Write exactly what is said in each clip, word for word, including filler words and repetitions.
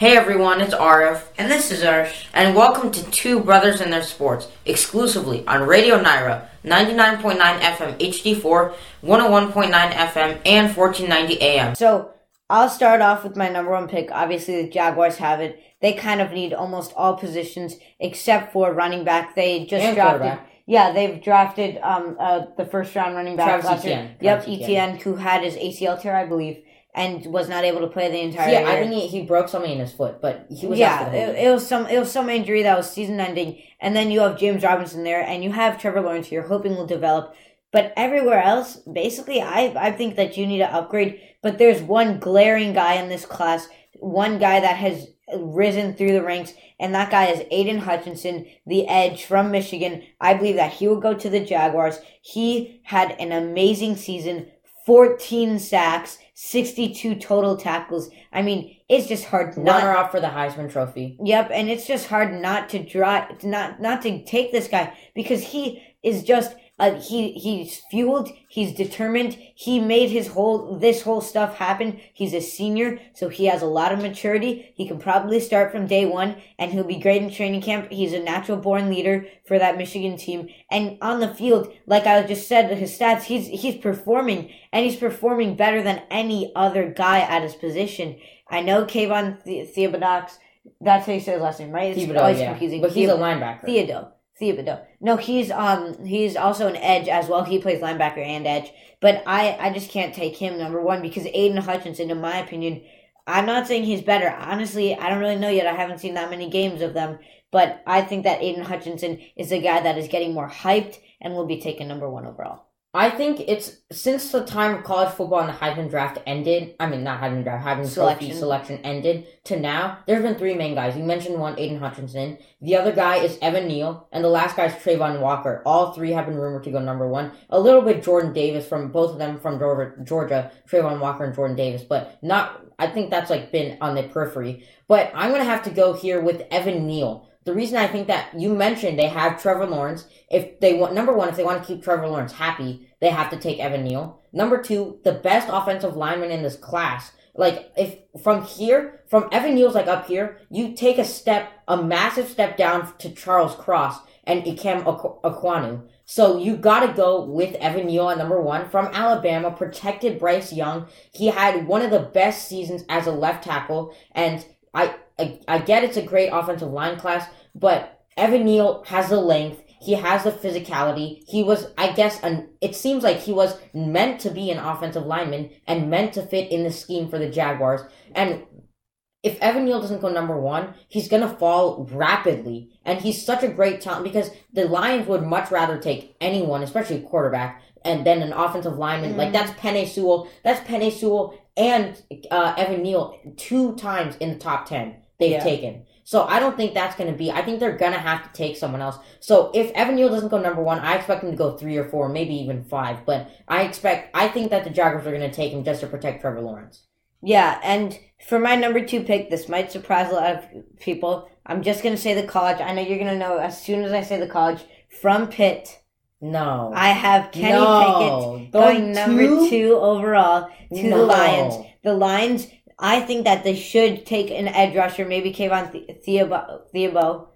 Hey everyone, it's Aarav. And this is Arsh. And welcome to Two Brothers and Their Sports, exclusively on Radio Nyra, ninety-nine point nine F M H D four, one oh one point nine F M, and fourteen ninety A M. So, I'll start off with my number one pick. Obviously, the Jaguars have it. They kind of need almost all positions except for running back. They just and drafted. Yeah, they've drafted um uh, the first round running back. Travis Etienne. Yep, Etienne, who had his A C L tear, I believe. And was not able to play the entire yeah, year. Yeah, I think he, he broke something in his foot, but he was yeah, out for the whole it, it was some it was some injury that was season ending. And then you have James Robinson there, and you have Trevor Lawrence, who you're hoping will develop. But everywhere else, basically, I I think that you need to upgrade. But there's one glaring guy in this class, one guy that has risen through the ranks, and that guy is Aiden Hutchinson, the edge from Michigan. I believe that he will go to the Jaguars. He had an amazing season. fourteen sacks, sixty-two total tackles. I mean, it's just hard to not... Runner up for the Heisman Trophy. Yep, and it's just hard not to draw, not not to take this guy because he is just... Uh, he he's fueled. He's determined. He made his whole this whole stuff happen. He's a senior, so he has a lot of maturity. He can probably start from day one, and he'll be great in training camp. He's a natural born leader for that Michigan team. And on the field, like I just said, his stats. He's he's performing, and he's performing better than any other guy at his position. I know Kayvon Thibodeaux. That's how you say his last name, right? It's Thibodeaux, always yeah. confusing. But he's Thibodeaux, a linebacker. Thibodeaux. Thibodeaux. No, he's um he's also an edge as well. He plays linebacker and edge. But I, I just can't take him, number one, because Aiden Hutchinson, in my opinion, I'm not saying he's better. Honestly, I don't really know yet. I haven't seen that many games of them. But I think that Aiden Hutchinson is a guy that is getting more hyped and will be taken number one overall. I think it's, since the time of college football and the Heisman draft ended, I mean, not Heisman draft, Heisman selection. selection ended, to now, there have been three main guys. You mentioned one, Aiden Hutchinson. The other guy is Evan Neal, and the last guy is Trayvon Walker. All three have been rumored to go number one. A little bit Jordan Davis from, both of them from Georgia, Trayvon Walker and Jordan Davis, but not, I think that's like been on the periphery. But I'm gonna have to go here with Evan Neal. The reason I think that you mentioned they have Trevor Lawrence, if they want, number one, if they want to keep Trevor Lawrence happy, they have to take Evan Neal. Number two, the best offensive lineman in this class. Like, if from here, from Evan Neal's like up here, you take a step, a massive step down to Charles Cross and Ikem Ekwonu. So you gotta go with Evan Neal at number one from Alabama, protected Bryce Young. He had one of the best seasons as a left tackle, and I, I, I get it's a great offensive line class, but Evan Neal has the length, he has the physicality, he was, I guess, an, it seems like he was meant to be an offensive lineman and meant to fit in the scheme for the Jaguars, and if Evan Neal doesn't go number one, he's gonna fall rapidly, and he's such a great talent, because the Lions would much rather take anyone, especially a quarterback, and then an offensive lineman, mm-hmm. like that's Penei Sewell, that's Penei Sewell, and uh, Evan Neal two times in the top ten they've yeah. taken. So I don't think that's going to be... I think they're going to have to take someone else. So if Evan Neal doesn't go number one, I expect him to go three or four, maybe even five. But I expect... I think that the Jaguars are going to take him just to protect Trevor Lawrence. Yeah, and for my number two pick, this might surprise a lot of people. I'm just going to say the college. I know you're going to know as soon as I say the college. From Pitt... No. I have Kenny no. Pickett going, going number two? two overall to no. the Lions. The Lions, I think that they should take an edge rusher, maybe Kayvon Thibodeaux.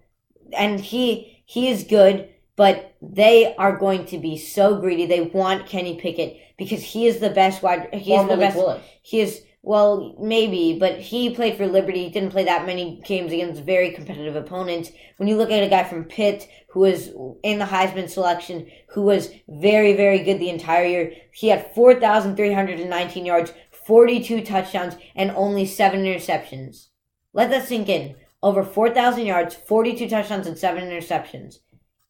And he he is good, but they are going to be so greedy. They want Kenny Pickett because he is the best wide he is the best Willis. He is Well, maybe, but he played for Liberty. He didn't play that many games against very competitive opponents. When you look at a guy from Pitt who was in the Heisman selection, who was very, very good the entire year, he had four thousand three hundred nineteen yards, forty-two touchdowns, and only seven interceptions. Let that sink in. Over four thousand yards, forty-two touchdowns, and seven interceptions.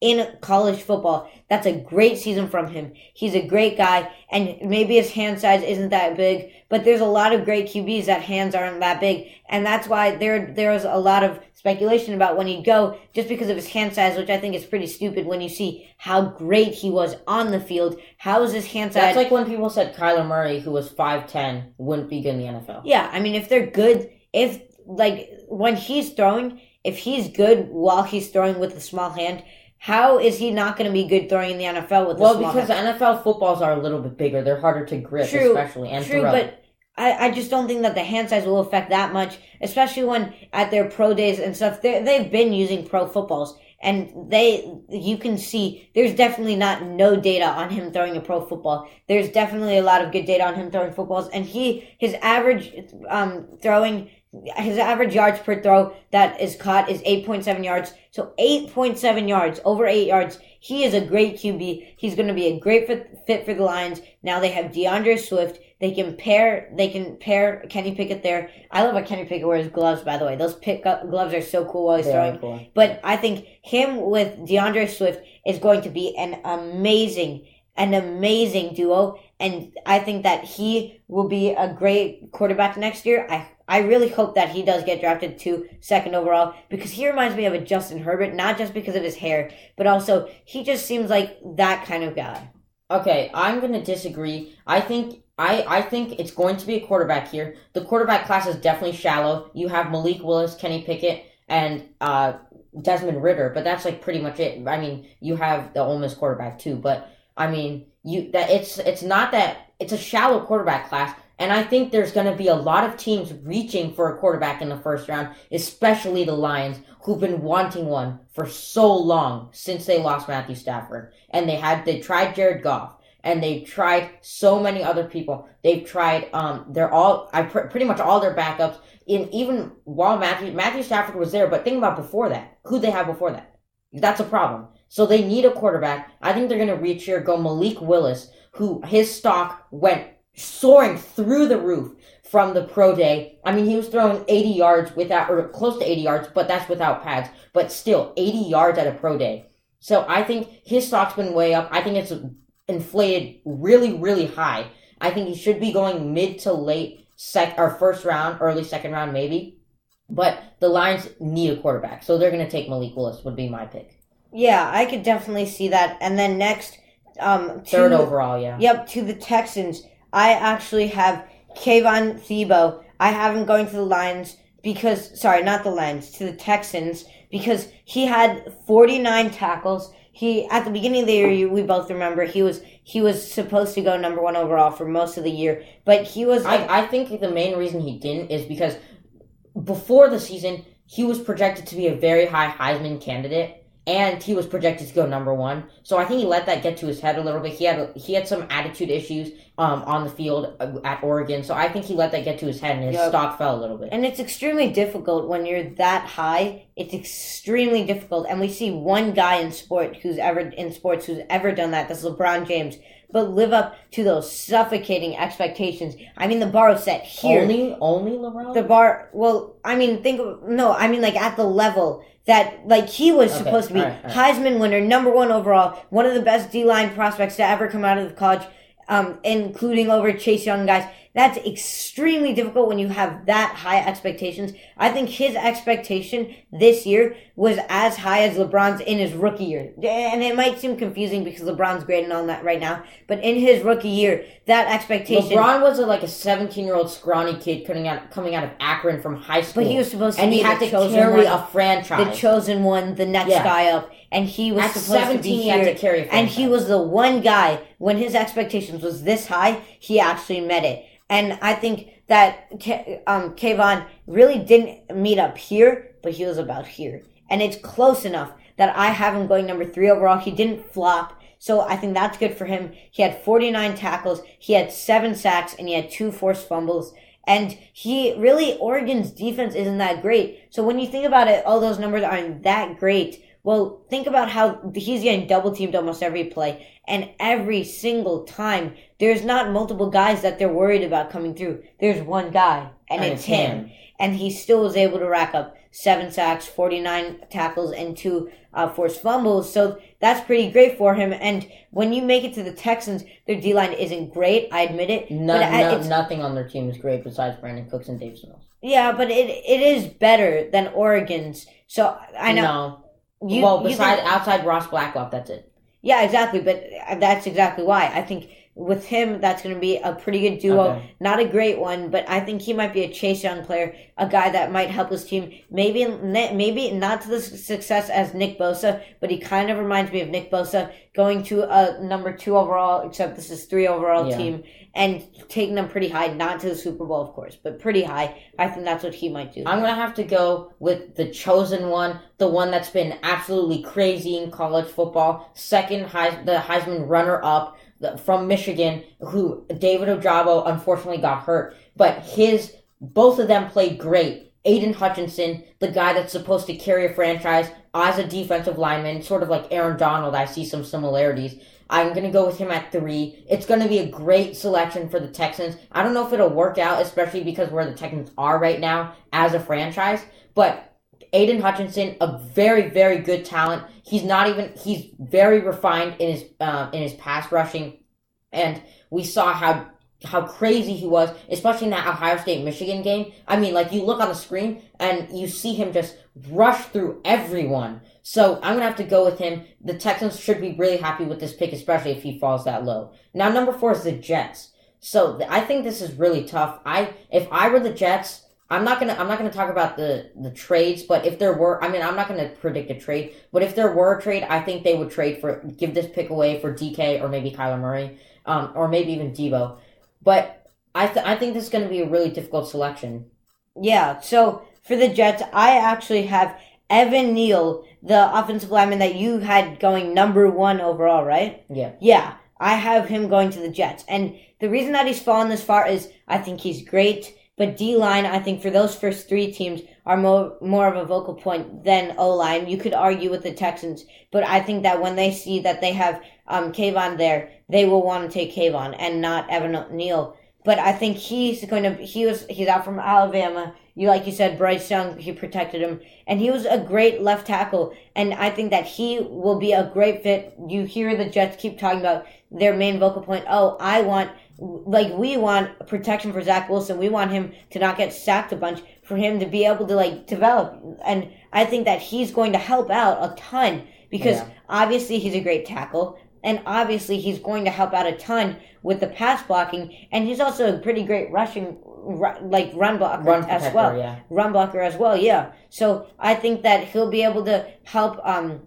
In college football, that's a great season from him. He's a great guy, and maybe his hand size isn't that big, but there's a lot of great Q Bs that hands aren't that big, and that's why there there was a lot of speculation about when he'd go, just because of his hand size, which I think is pretty stupid when you see how great he was on the field. How is his hand size? That's like when people said Kyler Murray, who was five ten, wouldn't be good in the N F L. Yeah, I mean, if they're good, if, like, when he's throwing, if he's good while he's throwing with a small hand, how is he not going to be good throwing in the N F L with this? Well, because the N F L footballs are a little bit bigger. They're harder to grip, true, especially, and true, throw. True, but I, I just don't think that the hand size will affect that much, especially when at their pro days and stuff, they've been using pro footballs. And they, you can see, there's definitely not no data on him throwing a pro football. There's definitely a lot of good data on him throwing footballs. And he, his average um throwing, his average yards per throw that is caught is eight point seven yards. So eight point seven yards, over eight yards. He is a great Q B. He's going to be a great fit for the Lions. Now they have DeAndre Swift. They can pair, they can pair Kenny Pickett there. I love how Kenny Pickett wears gloves, by the way. Those pick up gloves are so cool while he's yeah, throwing. Cool. But I think him with DeAndre Swift is going to be an amazing, an amazing duo. And I think that he will be a great quarterback next year. I I really hope that he does get drafted to second overall, because he reminds me of a Justin Herbert, not just because of his hair, but also he just seems like that kind of guy. Okay, I'm going to disagree. I think... I, I think it's going to be a quarterback here. The quarterback class is definitely shallow. You have Malik Willis, Kenny Pickett, and uh, Desmond Ridder, but that's like pretty much it. I mean, you have the Ole Miss quarterback too, but I mean, you that it's it's not that it's a shallow quarterback class, and I think there's going to be a lot of teams reaching for a quarterback in the first round, especially the Lions, who've been wanting one for so long since they lost Matthew Stafford, and they had they tried Jared Goff. And they've tried so many other people. They've tried, um, they're all, I pr- pretty much all their backups, in even while Matthew, Matthew Stafford was there, but think about before that. Who'd they have before that? That's a problem. So they need a quarterback. I think they're going to reach here, go Malik Willis, who his stock went soaring through the roof from the pro day. I mean, he was throwing eighty yards without, or close to eighty yards, but that's without pads, but still eighty yards at a pro day. So I think his stock's been way up. I think it's inflated really, really high. I think he should be going mid to late sec or first round, early second round maybe. But the Lions need a quarterback, so they're going to take Malik Willis would be my pick. Yeah, I could definitely see that. And then next, um, to, third overall, yeah. Yep, to the Texans. I actually have Kayvon Thibodeaux. I have him going to the Lions because, sorry, not the Lions, to the Texans, because he had forty-nine tackles. He, at the beginning of the year, we both remember, he was he was supposed to go number one overall for most of the year, but he was... I, I think the main reason he didn't is because before the season, he was projected to be a very high Heisman candidate, and he was projected to go number one, so I think he let that get to his head a little bit. He had he had some attitude issues um, on the field at Oregon, so I think he let that get to his head, and his yep. stock fell a little bit. And it's extremely difficult when you're that high. It's extremely difficult, and we see one guy in sport who's ever in sports who's ever done that. That's LeBron James. But live up to those suffocating expectations. I mean, the bar was set here. Only, only LeBron. The bar. Well, I mean, think. Of, no, I mean, like at the level that, like, he was okay, supposed to be all right, all right. Heisman winner, number one overall, one of the best D-line prospects to ever come out of the college, um, including over Chase Young guys. That's extremely difficult when you have that high expectations. I think his expectation this year was as high as LeBron's in his rookie year. And it might seem confusing because LeBron's great and all that right now. But in his rookie year, that expectation... LeBron was a, like a seventeen-year-old scrawny kid coming out coming out of Akron from high school. But he was supposed to and be the chosen one. And he had to carry one, a franchise. The chosen one, the next yeah. guy up. And he was At supposed to be here. He had to carry a franchise. And he was the one guy, when his expectations was this high, he actually met it. And I think that um, Kayvon really didn't meet up here, but he was about here. And it's close enough that I have him going number three overall. He didn't flop, so I think that's good for him. He had forty-nine tackles, he had seven sacks, and he had two forced fumbles. And he really, Oregon's defense isn't that great. So when you think about it, all those numbers aren't that great. Well, think about how he's getting double-teamed almost every play. And every single time, there's not multiple guys that they're worried about coming through. There's one guy, and, and it's him. him. And he still was able to rack up seven sacks, forty-nine tackles, and two uh, forced fumbles. So that's pretty great for him. And when you make it to the Texans, their D-line isn't great. I admit it. No, no, nothing on their team is great besides Brandon Cooks and Dave Smith. Yeah, but it it is better than Oregon's. So I know... No. You, well, besides outside Ross Blackwell, that's it. Yeah, exactly. But that's exactly why I think with him, that's going to be a pretty good duo. Okay. Not a great one, but I think he might be a Chase Young player, a guy that might help his team. Maybe maybe not to the success as Nick Bosa, but he kind of reminds me of Nick Bosa going to a number two overall, except this is three overall yeah. team, and taking them pretty high, not to the Super Bowl, of course, but pretty high. I think that's what he might do. I'm going to have to go with the chosen one, the one that's been absolutely crazy in college football, second Heis- the Heisman runner-up, from Michigan, who David Ojabo unfortunately got hurt, but his both of them played great. Aiden Hutchinson, the guy that's supposed to carry a franchise as a defensive lineman, sort of like Aaron Donald, I see some similarities. I'm going to go with him at three. It's going to be a great selection for the Texans. I don't know if it'll work out, especially because where the Texans are right now as a franchise, but Aiden Hutchinson, a very, very good talent. He's not even, he's very refined in his uh, in his pass rushing. And we saw how how crazy he was, especially in that Ohio State-Michigan game. I mean, like, you look on the screen and you see him just rush through everyone. So I'm going to have to go with him. The Texans should be really happy with this pick, especially if he falls that low. Now, number four is the Jets. So th- I think this is really tough. I If I were the Jets... I'm not gonna I'm not gonna talk about the, the trades, but if there were, I mean, I'm not gonna predict a trade, but if there were a trade, I think they would trade for give this pick away for D K or maybe Kyler Murray, um, or maybe even Debo. But I th- I think this is gonna be a really difficult selection. Yeah. So for the Jets, I actually have Evan Neal, the offensive lineman that you had going number one overall, right? Yeah. Yeah. I have him going to the Jets, and the reason that he's fallen this far is I think he's great. But D-line, I think for those first three teams, are more, more of a vocal point than O-line. You could argue with the Texans, but I think that when they see that they have um, Kayvon there, they will want to take Kayvon and not Evan Neal. But I think he's going to, he was, he's out from Alabama. You, like you said, Bryce Young, he protected him. And he was a great left tackle. And I think that he will be a great fit. You hear the Jets keep talking about their main vocal point. Oh, I want, like, we want protection for Zach Wilson. We want him to not get sacked a bunch, for him to be able to, like, develop. And I think that he's going to help out a ton because yeah. obviously he's a great tackle. And obviously he's going to help out a ton with the pass blocking. And he's also a pretty great rushing, like, run blocker run protector, as well. Yeah. Run blocker as well, yeah. So I think that he'll be able to help um,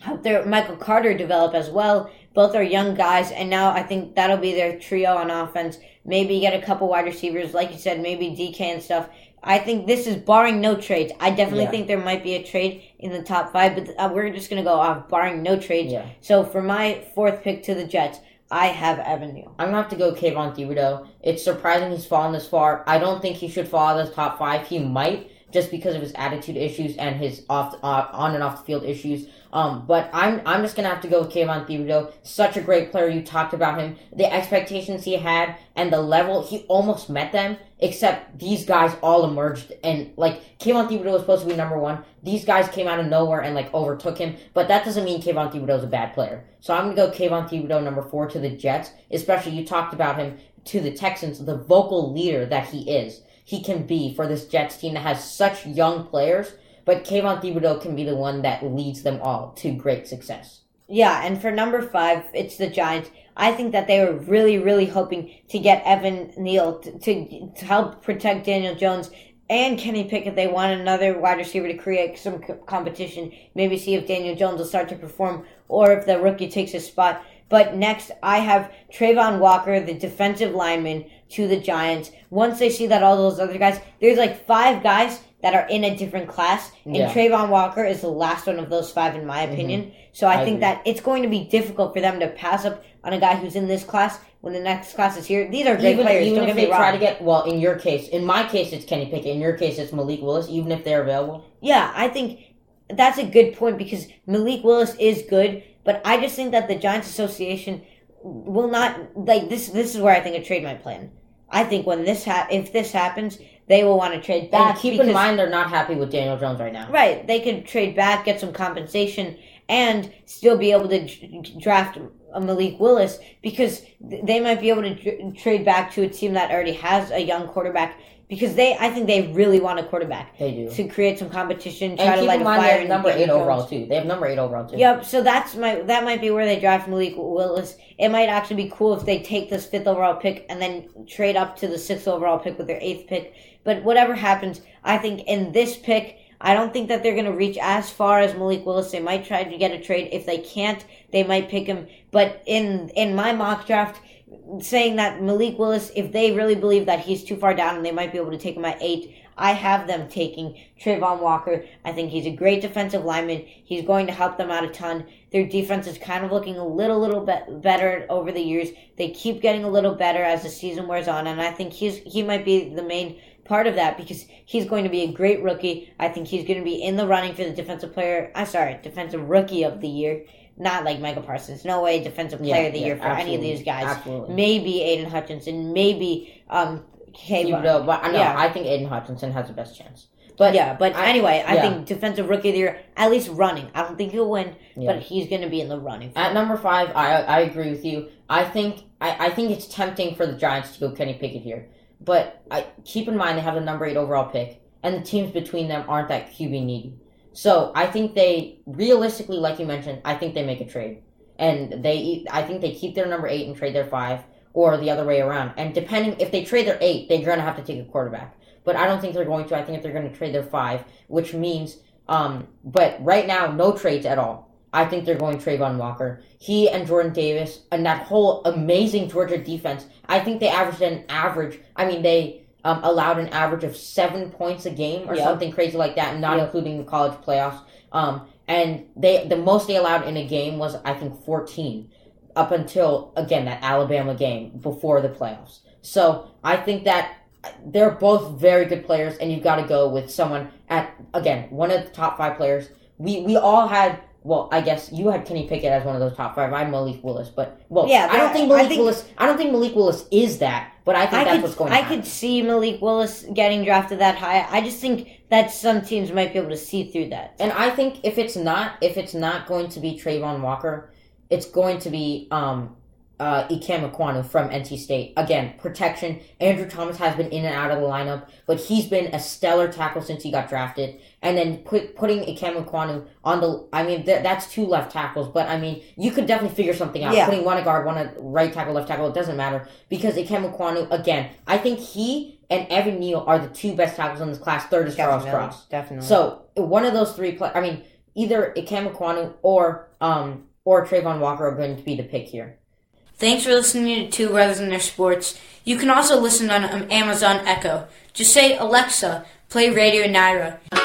help their Michael Carter develop as well. Both are young guys, and now I think that'll be their trio on offense. Maybe get a couple wide receivers, like you said, maybe D K and stuff. I think this is barring no trades. I definitely yeah. think there might be a trade in the top five, but we're just going to go off barring no trades. Yeah. So for my fourth pick to the Jets, I have Evan Neal. I'm going to have to go Kayvon Thibodeaux. It's surprising he's fallen this far. I don't think he should fall out of the top five. He might, just because of his attitude issues and his off uh, on and off the field issues. Um, but I'm I'm just gonna have to go with Kayvon Thibodeaux. Such a great player. You talked about him, the expectations he had, and the level he almost met them. Except these guys all emerged, and like Kayvon Thibodeaux was supposed to be number one. These guys came out of nowhere and like overtook him. But that doesn't mean Kayvon Thibodeaux is a bad player. So I'm gonna go Kayvon Thibodeaux number four to the Jets. Especially you talked about him to the Texans, the vocal leader that he is. He can be for this Jets team that has such young players, but Kayvon Thibodeaux can be the one that leads them all to great success. Yeah, and for number five, it's the Giants. I think that they were really, really hoping to get Evan Neal to, to, to help protect Daniel Jones and Kenny Pickett. They want another wide receiver to create some c- competition, maybe see if Daniel Jones will start to perform or if the rookie takes his spot. But next, I have Trayvon Walker, the defensive lineman, to the Giants. Once they see that all those other guys, there's like five guys that are in a different class, and yeah. Trayvon Walker is the last one of those five, in my opinion. Mm-hmm. So I, I think agree. that it's going to be difficult for them to pass up on a guy who's in this class when the next class is here. These are great even, players. Even Don't if they try to get, well, in your case, in my case, it's Kenny Pickett. In your case, it's Malik Willis, even if they're available. Yeah, I think that's a good point because Malik Willis is good. But I just think that the Giants Association will not, like, this This is where I think a trade might plan. I think when this ha- if this happens, they will want to trade back. And keep because, in mind they're not happy with Daniel Jones right now. Right. They could trade back, get some compensation, and still be able to d- draft a Malik Willis because they might be able to d- trade back to a team that already has a young quarterback because they, I think they really want a quarterback. They do. To create some competition, try and to light a fire. And keep in mind, they have number eight overall, too. They have number eight overall, too. Yep, so that's my that might be where they draft Malik Willis. It might actually be cool if they take this fifth overall pick and then trade up to the sixth overall pick with their eighth pick. But whatever happens, I think in this pick, I don't think that they're going to reach as far as Malik Willis. They might try to get a trade. If they can't, they might pick him. But in in my mock draft, saying that Malik Willis, if they really believe that he's too far down and they might be able to take him at eight, I have them taking Trayvon Walker. I think he's a great defensive lineman. He's going to help them out a ton. Their defense is kind of looking a little, little bit better over the years. They keep getting a little better as the season wears on, and I think he's he might be the main part of that because he's going to be a great rookie. I think he's going to be in the running for the defensive player. I'm sorry, defensive rookie of the year. Not like Michael Parsons. No way defensive player yeah, of the yeah, year for any of these guys. Absolutely. Maybe Aiden Hutchinson. Maybe um, Kayvon. No, but I know. Yeah. I think Aiden Hutchinson has the best chance. But yeah, but I, anyway, I yeah. think defensive rookie of the year, at least running. I don't think he'll win, yeah. but he's going to be in the running. At him. Number five, I I agree with you. I think I, I think it's tempting for the Giants to go Kenny Pickett here. But I, keep in mind they have the number eight overall pick, and the teams between them aren't that Q B needy. So I think they, realistically, like you mentioned, I think they make a trade. And they, I think they keep their number eight and trade their five, or the other way around. And depending, if they trade their eight, they're going to have to take a quarterback. But I don't think they're going to. I think if they're going to trade their five, which means, um, but right now, no trades at all. I think they're going Trayvon Walker. He and Jordan Davis and that whole amazing Georgia defense, I think they averaged an average. I mean, they um, allowed an average of seven points a game or yep. something crazy like that, not yep. including the college playoffs. Um, and they the most they allowed in a game was, I think, fourteen, up until, again, that Alabama game before the playoffs. So I think that they're both very good players, and you've got to go with someone at, again, one of the top five players. We, we all had... Well, I guess you had Kenny Pickett as one of those top five. I'm Malik Willis, but well, yeah, I don't think Malik I think, Willis. I don't think Malik Willis is that, but I think I that's could, what's going on. I happen. could see Malik Willis getting drafted that high. I just think that some teams might be able to see through that. And I think if it's not, if it's not going to be Trayvon Walker, it's going to be um, uh, Ikem Ekwonu from N C State. Again, protection. Andrew Thomas has been in and out of the lineup, but he's been a stellar tackle since he got drafted. And then put, putting Ikem Ekwonu on the... I mean, th- that's two left tackles. But, I mean, you could definitely figure something out. Yeah. Putting one at guard, one at right tackle, left tackle, it doesn't matter. Because Ikem Ekwonu, again, I think he and Evan Neal are the two best tackles in this class. Third is Charles Cross. Definitely. So, one of those three... Play- I mean, either Ikem Ekwonu or, um, or Trayvon Walker are going to be the pick here. Thanks for listening to Two Brothers in Their Sports. You can also listen on um, Amazon Echo. Just say, Alexa, play Radio Nyra.